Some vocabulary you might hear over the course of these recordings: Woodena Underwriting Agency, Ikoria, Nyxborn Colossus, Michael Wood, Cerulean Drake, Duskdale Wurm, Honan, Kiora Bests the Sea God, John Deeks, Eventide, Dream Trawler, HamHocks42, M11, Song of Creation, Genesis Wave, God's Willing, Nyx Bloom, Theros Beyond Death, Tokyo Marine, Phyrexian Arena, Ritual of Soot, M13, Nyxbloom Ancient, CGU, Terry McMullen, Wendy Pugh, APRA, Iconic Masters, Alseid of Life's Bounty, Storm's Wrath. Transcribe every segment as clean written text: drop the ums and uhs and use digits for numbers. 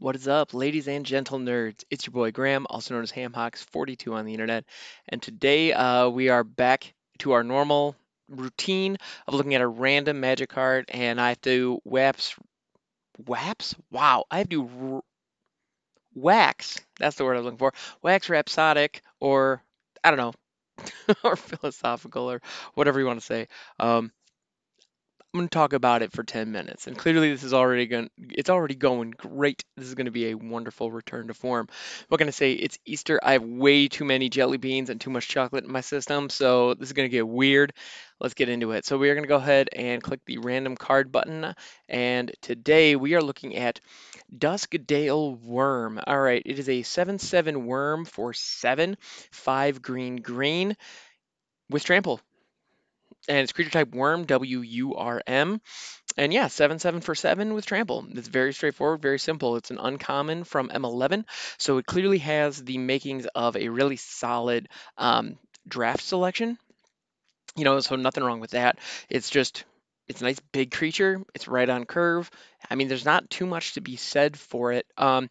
What is up, ladies and gentle nerds? It's your boy Graham, also known as HamHocks42 on the internet, and today we are back to our normal routine of looking at a random magic card, and I have to wax, that's the word I was looking for, wax rhapsodic, or I don't know, or philosophical, or whatever you want to say. I'm going to talk about it for 10 minutes, and clearly this is already going great. This is going to be a wonderful return to form. I'm not going to say it's Easter. I have way too many jelly beans and too much chocolate in my system, so this is going to get weird. Let's get into it. So we are going to go ahead and click the random card button, and today we are looking at Duskdale Wurm. All right, it is a 7/7 worm for 7, 5 green with trample. And it's creature type worm, W-U-R-M. And yeah, 7/7 for 7 with trample. It's very straightforward, very simple. It's an uncommon from M11. So it clearly has the makings of a really solid draft selection. You know, so nothing wrong with that. It's a nice big creature. It's right on curve. I mean, there's not too much to be said for it. I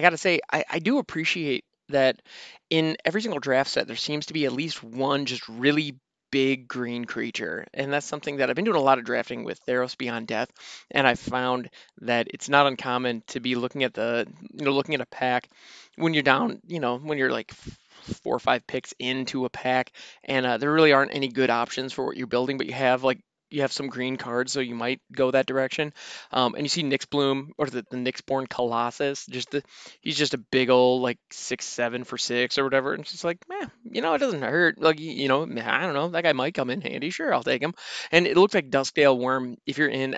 got to say, I do appreciate that in every single draft set, there seems to be at least one just really big green creature, and that's something that I've been doing a lot of drafting with Theros Beyond Death, and I found that it's not uncommon to be looking at a pack when you're down, when you're like 4 or 5 picks into a pack, and there really aren't any good options for what you're building, but you have some green cards, so you might go that direction. And you see Nyx Bloom, or the Nyxborn Colossus, he's just a big old, 6/7 for 6 or whatever. And it's just like, meh, it doesn't hurt. I don't know, that guy might come in handy. Sure, I'll take him. And it looks like Duskdale Wurm, if you're in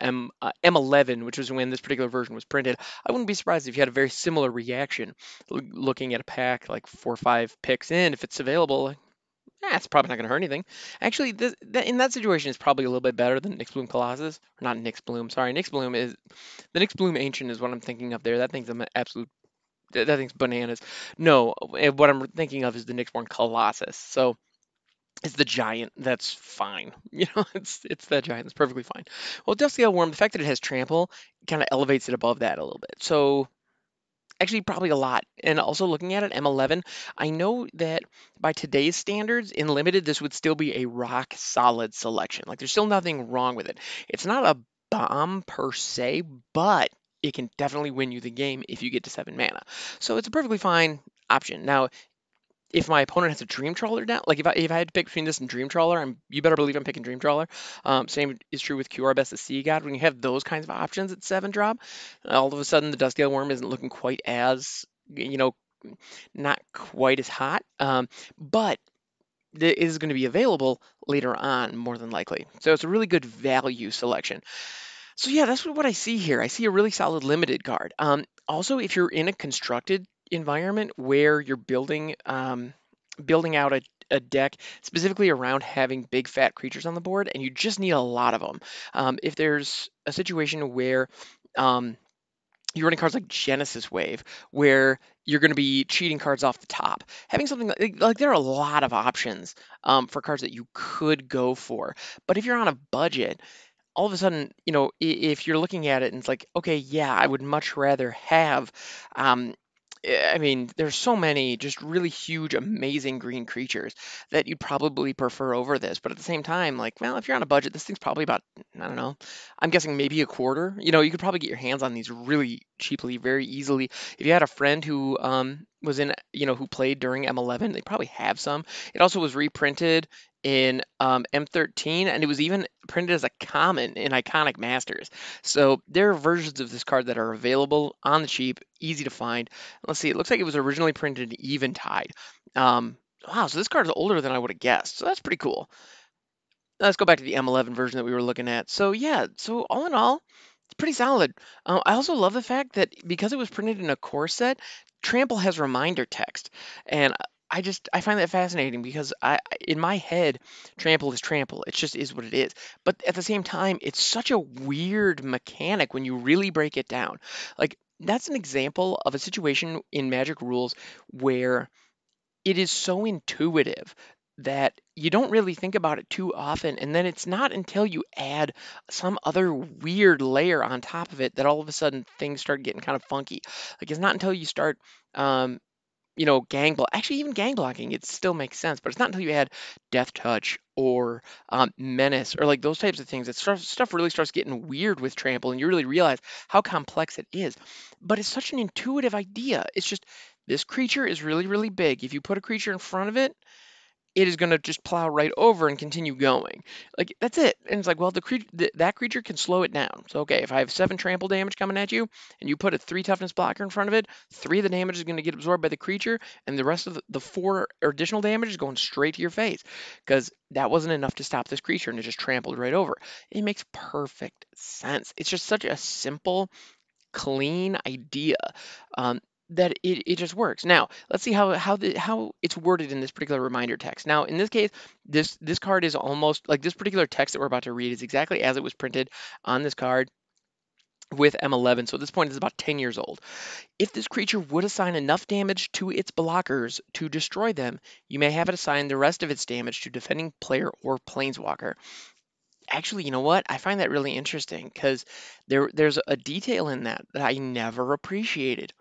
M11, which was when this particular version was printed, I wouldn't be surprised if you had a very similar reaction. Looking at a pack, 4 or 5 picks in, if it's available, it's probably not going to hurt anything. Actually, in that situation, it's probably a little bit better than Nyxborn Colossus. Not Nyxbloom, sorry. Nyxbloom is... The Nyxbloom Ancient is what I'm thinking of there. That thing's an absolute... That thing's bananas. No, what I'm thinking of is the Nyxborn Colossus. So... It's the giant. That's fine. It's that giant. That's perfectly fine. Well, Duskdale Wurm, the fact that it has trample kind of elevates it above that a little bit. So... Actually, probably a lot. And also looking at it, M11, I know that by today's standards, in Limited, this would still be a rock-solid selection. There's still nothing wrong with it. It's not a bomb per se, but it can definitely win you the game if you get to 7 mana. So it's a perfectly fine option. Now, if my opponent has a Dream Trawler down, if I had to pick between this and Dream Trawler, you better believe I'm picking Dream Trawler. Same is true with Kiora Bests the Sea God. When you have those kinds of options at 7-drop, all of a sudden the Duskdale Wurm isn't looking quite as, not quite as hot. But it is going to be available later on, more than likely. So it's a really good value selection. So yeah, that's what I see here. I see a really solid Limited card. Also, if you're in a constructed environment where you're building out a deck specifically around having big fat creatures on the board, and you just need a lot of them. If there's a situation where you're running cards like Genesis Wave, where you're going to be cheating cards off the top, having something like there are a lot of options for cards that you could go for. But if you're on a budget, all of a sudden, if you're looking at it and it's like, okay, yeah, I would much rather have there's so many just really huge, amazing green creatures that you'd probably prefer over this. But at the same time, if you're on a budget, this thing's probably about, I don't know, I'm guessing maybe a quarter. You could probably get your hands on these really cheaply, very easily. If you had a friend who was in, who played during M11, they probably have some. It also was reprinted in M13, and it was even printed as a common in Iconic Masters. So there are versions of this card that are available on the cheap, easy to find. Let's see, it looks like it was originally printed in Eventide. Wow, so this card is older than I would have guessed, so that's pretty cool. Let's go back to the M11 version that we were looking at. So yeah, so all in all, it's pretty solid. I also love the fact that because it was printed in a core set, trample has reminder text, and I find that fascinating because in my head, trample is trample. It just is what it is. But at the same time, it's such a weird mechanic when you really break it down. That's an example of a situation in Magic rules where it is so intuitive that you don't really think about it too often, and then it's not until you add some other weird layer on top of it that all of a sudden things start getting kind of funky. Like, it's not until you start, you know, gang block. Actually, even gang blocking, it still makes sense, but it's not until you add Death Touch or Menace or like those types of things that stuff really starts getting weird with Trample, and you really realize how complex it is. But it's such an intuitive idea. It's just, this creature is really, really big. If you put a creature in front of it, it is going to just plow right over and continue going. Like, that's it. And it's like, well, that creature can slow it down. So, okay, if I have 7 trample damage coming at you, and you put a 3 toughness blocker in front of it, 3 of the damage is going to get absorbed by the creature, and the rest of the 4 additional damage is going straight to your face, because that wasn't enough to stop this creature, and it just trampled right over. It makes perfect sense. It's just such a simple, clean idea. That it just works. Now, let's see how it's worded in this particular reminder text. Now, in this case, this card is almost, like, this particular text that we're about to read is exactly as it was printed on this card with M11, so at this point it's about 10 years old. If this creature would assign enough damage to its blockers to destroy them, you may have it assign the rest of its damage to defending player or planeswalker. Actually, you know what? I find that really interesting, because there's a detail in that I never appreciated.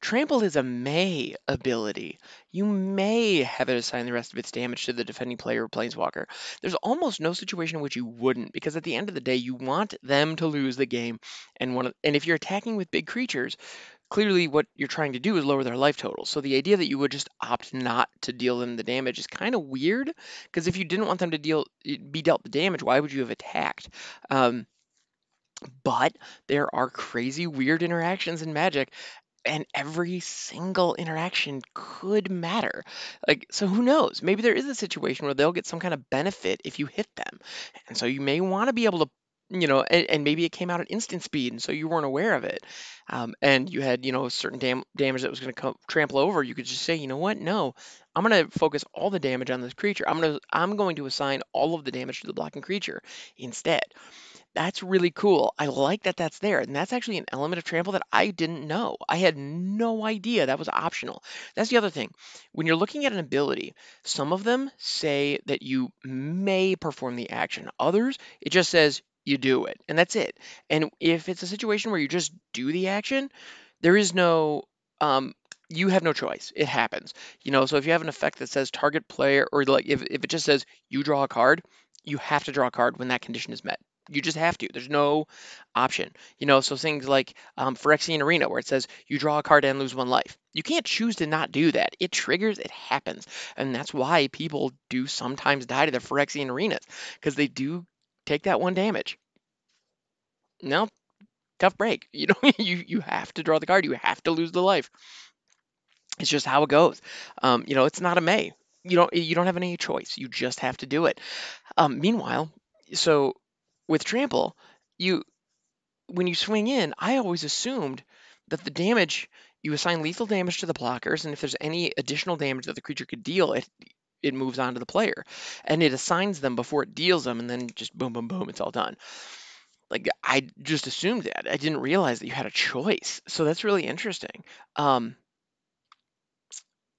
Trample is a may ability. You may have it assign the rest of its damage to the defending player or planeswalker. There's almost no situation in which you wouldn't, because at the end of the day, you want them to lose the game. And if you're attacking with big creatures, clearly what you're trying to do is lower their life total. So the idea that you would just opt not to deal them the damage is kind of weird, because if you didn't want them to be dealt the damage, why would you have attacked? But there are crazy, weird interactions in Magic, and every single interaction could matter. Like, so who knows? Maybe there is a situation where they'll get some kind of benefit if you hit them. And so you may want to be able to, you know, and maybe it came out at instant speed, and so you weren't aware of it. And you had, you know, certain damage that was going to trample over. You could just say, you know what? No, I'm going to focus all the damage on this creature. I'm going to assign all of the damage to the blocking creature instead. That's really cool. I like that that's there. And that's actually an element of Trample that I didn't know. I had no idea that was optional. That's the other thing. When you're looking at an ability, some of them say that you may perform the action. Others, it just says you do it. And that's it. And if it's a situation where you just do the action, there is no... you have no choice. It happens. You know, so if you have an effect that says target player, or like if it just says you draw a card, you have to draw a card when that condition is met. You just have to. There's no option. You know, so things like Phyrexian Arena, where it says you draw a card and lose 1 life. You can't choose to not do that. It triggers, it happens. And that's why people do sometimes die to the Phyrexian Arenas, because they do take that 1 damage. No, tough break. You know, you have to draw the card. You have to lose the life. It's just how it goes. You know, it's not a may. You don't have any choice. You just have to do it. Meanwhile, so... with Trample, when you swing in, I always assumed that the damage, you assign lethal damage to the blockers, and if there's any additional damage that the creature could deal, it moves on to the player. And it assigns them before it deals them, and then just boom, boom, boom, it's all done. Like, I just assumed that. I didn't realize that you had a choice. So that's really interesting.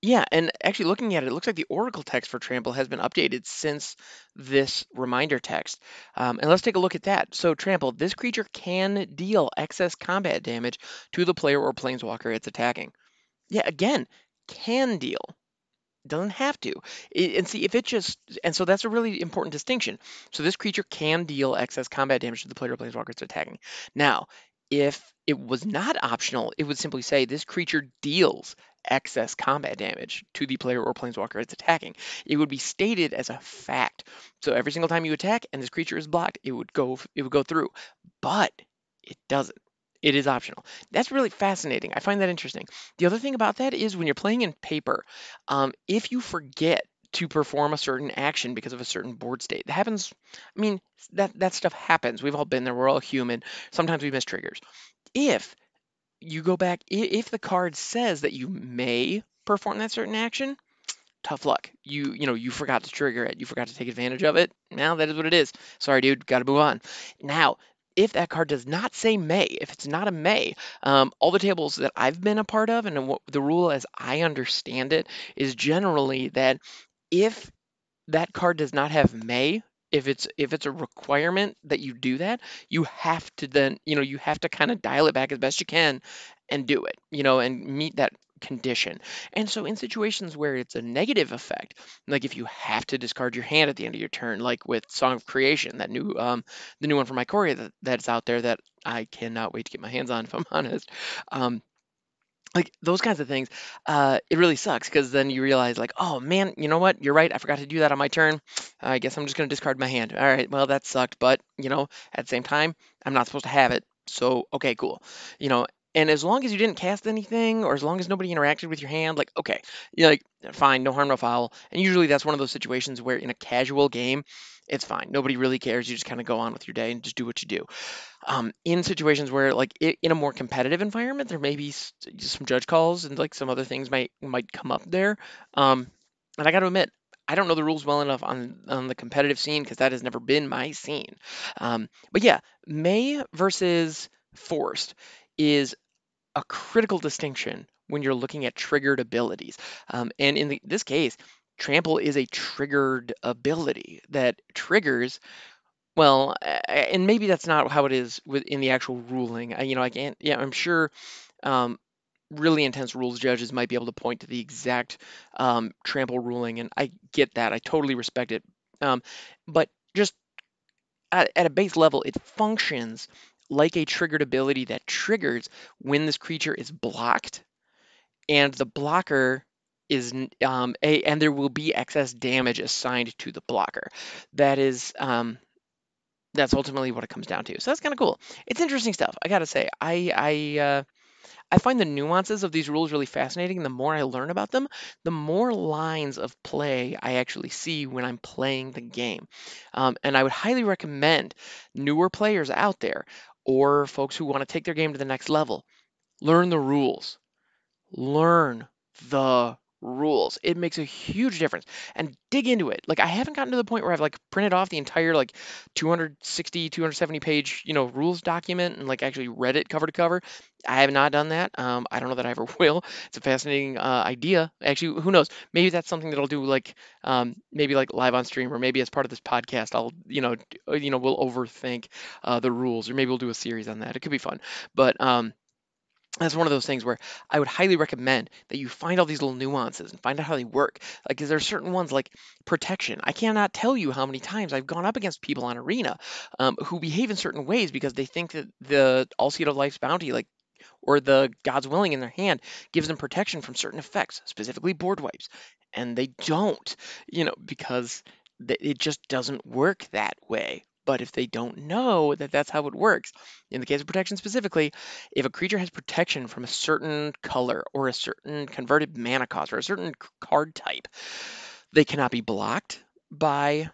Yeah, and actually looking at it, it looks like the Oracle text for Trample has been updated since this reminder text. And let's take a look at that. So Trample, this creature can deal excess combat damage to the player or planeswalker it's attacking. Yeah, again, can deal. Doesn't have to. And so that's a really important distinction. So this creature can deal excess combat damage to the player or planeswalker it's attacking. Now, if it was not optional, it would simply say this creature deals excess combat damage to the player or planeswalker it's attacking. It would be stated as a fact. So every single time you attack and this creature is blocked, it would go through. But it doesn't. It is optional. That's really fascinating. I find that interesting. The other thing about that is when you're playing in paper, if you forget to perform a certain action because of a certain board state, that happens. I mean, that stuff happens. We've all been there. We're all human. Sometimes we miss triggers. If you go back, if the card says that you may perform that certain action, tough luck. You forgot to trigger it. You forgot to take advantage of it. Now that is what it is. Sorry, dude. Got to move on. Now, if that card does not say may, if it's not a may, all the tables that I've been a part of, and the rule as I understand it, is generally that if that card does not have may, if it's a requirement that you do that, you have to then, you have to kind of dial it back as best you can and do it, and meet that condition. And so in situations where it's a negative effect, like if you have to discard your hand at the end of your turn, like with Song of Creation, that new the new one from Ikoria that's out there that I cannot wait to get my hands on, if I'm honest. Like those kinds of things, it really sucks, because then you realize, like, oh man, you know what? You're right. I forgot to do that on my turn. I guess I'm just going to discard my hand. All right, well, that sucked. But, at the same time, I'm not supposed to have it. So, okay, cool. And as long as you didn't cast anything, or as long as nobody interacted with your hand, like, okay, fine, no harm, no foul. And usually that's one of those situations where in a casual game, it's fine. Nobody really cares. You just kind of go on with your day and just do what you do. In situations where, like, in a more competitive environment, there may be some judge calls and, like, some other things might come up there. And I got to admit, I don't know the rules well enough on the competitive scene, because that has never been my scene. But yeah, may versus forced is a critical distinction when you're looking at triggered abilities. And in this case, Trample is a triggered ability that triggers, well, and maybe that's not how it is in the actual ruling. I'm sure really intense rules judges might be able to point to the exact Trample ruling, and I get that. I totally respect it. But just at a base level, it functions like a triggered ability that triggers when this creature is blocked, and the blocker is and there will be excess damage assigned to the blocker. That is that's ultimately what it comes down to. So that's kind of cool. It's interesting stuff, I gotta say. I find the nuances of these rules really fascinating, and the more I learn about them, the more lines of play I actually see when I'm playing the game. And I would highly recommend newer players out there, or folks who want to take their game to the next level, learn the rules. Learn the rules. It makes a huge difference. And dig into it. Like, I haven't gotten to the point where I've, like, printed off the entire, like, 260, 270 page, rules document and, like, actually read it cover to cover. I have not done that. I don't know that I ever will. It's a fascinating idea. Actually, who knows? Maybe that's something that I'll do, like, maybe like live on stream, or maybe as part of this podcast, I'll, we'll overthink the rules, or maybe we'll do a series on that. It could be fun. But, that's one of those things where I would highly recommend that you find all these little nuances and find out how they work. Like, because there are certain ones, like protection. I cannot tell you how many times I've gone up against people on Arena who behave in certain ways because they think that the Alseid of Life's Bounty, like, or the God's Willing in their hand, gives them protection from certain effects, specifically board wipes. And they don't, because it just doesn't work that way. But if they don't know that that's how it works, in the case of protection specifically, if a creature has protection from a certain color or a certain converted mana cost or a certain card type, they cannot be blocked by,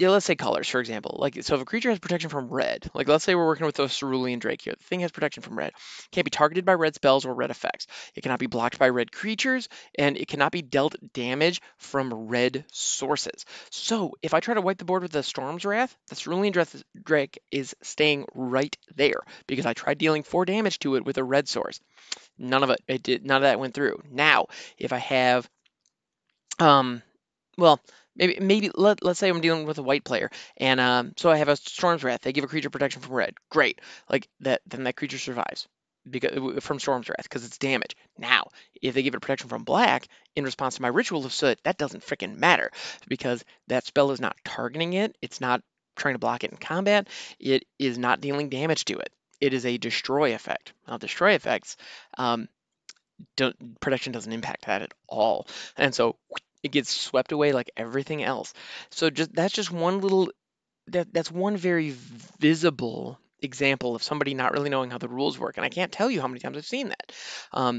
let's say colors, for example. Like, so if a creature has protection from red, like let's say we're working with a Cerulean Drake here. The thing has protection from red. It can't be targeted by red spells or red effects. It cannot be blocked by red creatures, and it cannot be dealt damage from red sources. So if I try to wipe the board with the Storm's Wrath, the Cerulean Drake is staying right there because I tried dealing 4 damage to it with a red source. None of that went through. Now, if I have, Maybe let's say I'm dealing with a white player, and so I have a Storm's Wrath. They give a creature protection from red. Great, like that. Then that creature survives because from Storm's Wrath because it's damage. Now, if they give it protection from black in response to my Ritual of Soot, that doesn't freaking matter because that spell is not targeting it. It's not trying to block it in combat. It is not dealing damage to it. It is a destroy effect. Now, destroy effects, protection doesn't impact that at all, and so it gets swept away like everything else. So that's one very visible example of somebody not really knowing how the rules work. And I can't tell you how many times I've seen that.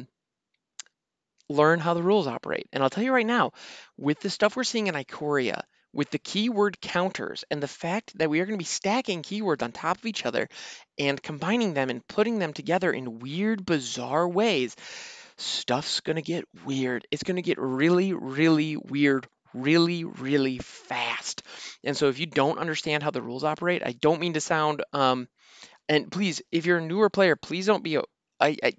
Learn how the rules operate. And I'll tell you right now, with the stuff we're seeing in Ikoria, with the keyword counters and the fact that we are going to be stacking keywords on top of each other and combining them and putting them together in weird, bizarre ways, stuff's going to get weird. It's going to get really, really weird, really, really fast. And so if you don't understand how the rules operate, I don't mean to sound, and please, if you're a newer player, please don't be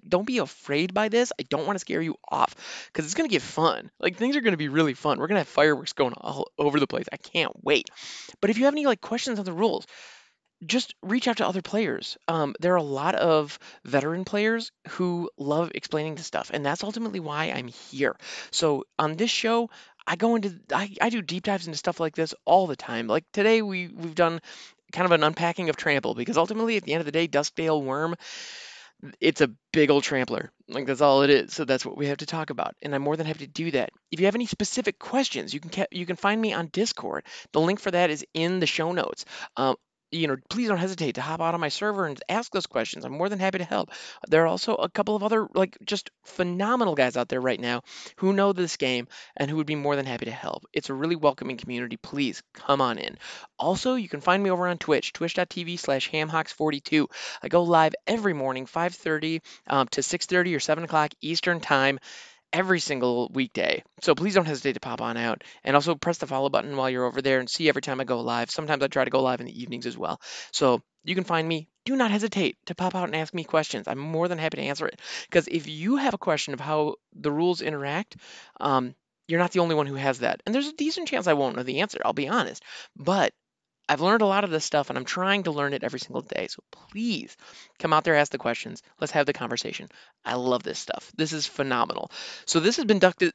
Don't be afraid by this. I don't want to scare you off because it's going to get fun. Like, things are going to be really fun. We're going to have fireworks going all over the place. I can't wait. But if you have any, like, questions on the rules, just reach out to other players. There are a lot of veteran players who love explaining this stuff, and that's ultimately why I'm here. So on this show, I do deep dives into stuff like this all the time. Like today, we've done kind of an unpacking of Trample, because ultimately at the end of the day, Duskdale Wurm, it's a big old trampler. Like, that's all it is. So that's what we have to talk about. And I'm more than happy to do that. If you have any specific questions, you can find me on Discord. The link for that is in the show notes. You know, please don't hesitate to hop out on my server and ask those questions. I'm more than happy to help. There are also a couple of other, like, just phenomenal guys out there right now who know this game and who would be more than happy to help. It's a really welcoming community. Please come on in. Also, you can find me over on Twitch, twitch.tv/HamHocks42. I go live every morning, 5:30 to 6:30 or 7 o'clock Eastern time, every single weekday. So please don't hesitate to pop on out, and also press the follow button while you're over there and see every time I go live. Sometimes I try to go live in the evenings as well. So you can find me. Do not hesitate to pop out and ask me questions. I'm more than happy to answer it, because if you have a question of how the rules interact, you're not the only one who has that. And there's a decent chance I won't know the answer, I'll be honest, but I've learned a lot of this stuff, and I'm trying to learn it every single day. So please come out there, ask the questions. Let's have the conversation. I love this stuff. This is phenomenal. So this has been Duskdale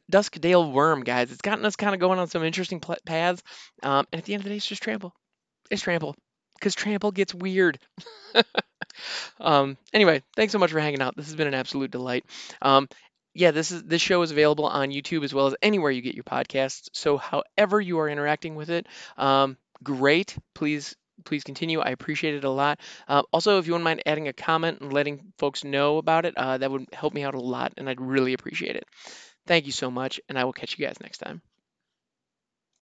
Wurm, guys. It's gotten us kind of going on some interesting paths. And at the end of the day, it's just Trample. It's Trample, because Trample gets weird. Anyway, thanks so much for hanging out. This has been an absolute delight. Yeah, this show is available on YouTube as well as anywhere you get your podcasts. So however you are interacting with it, great. Please continue. I appreciate it a lot. Also, if you wouldn't mind adding a comment and letting folks know about it, that would help me out a lot, and I'd really appreciate it. Thank you so much, and I will catch you guys next time.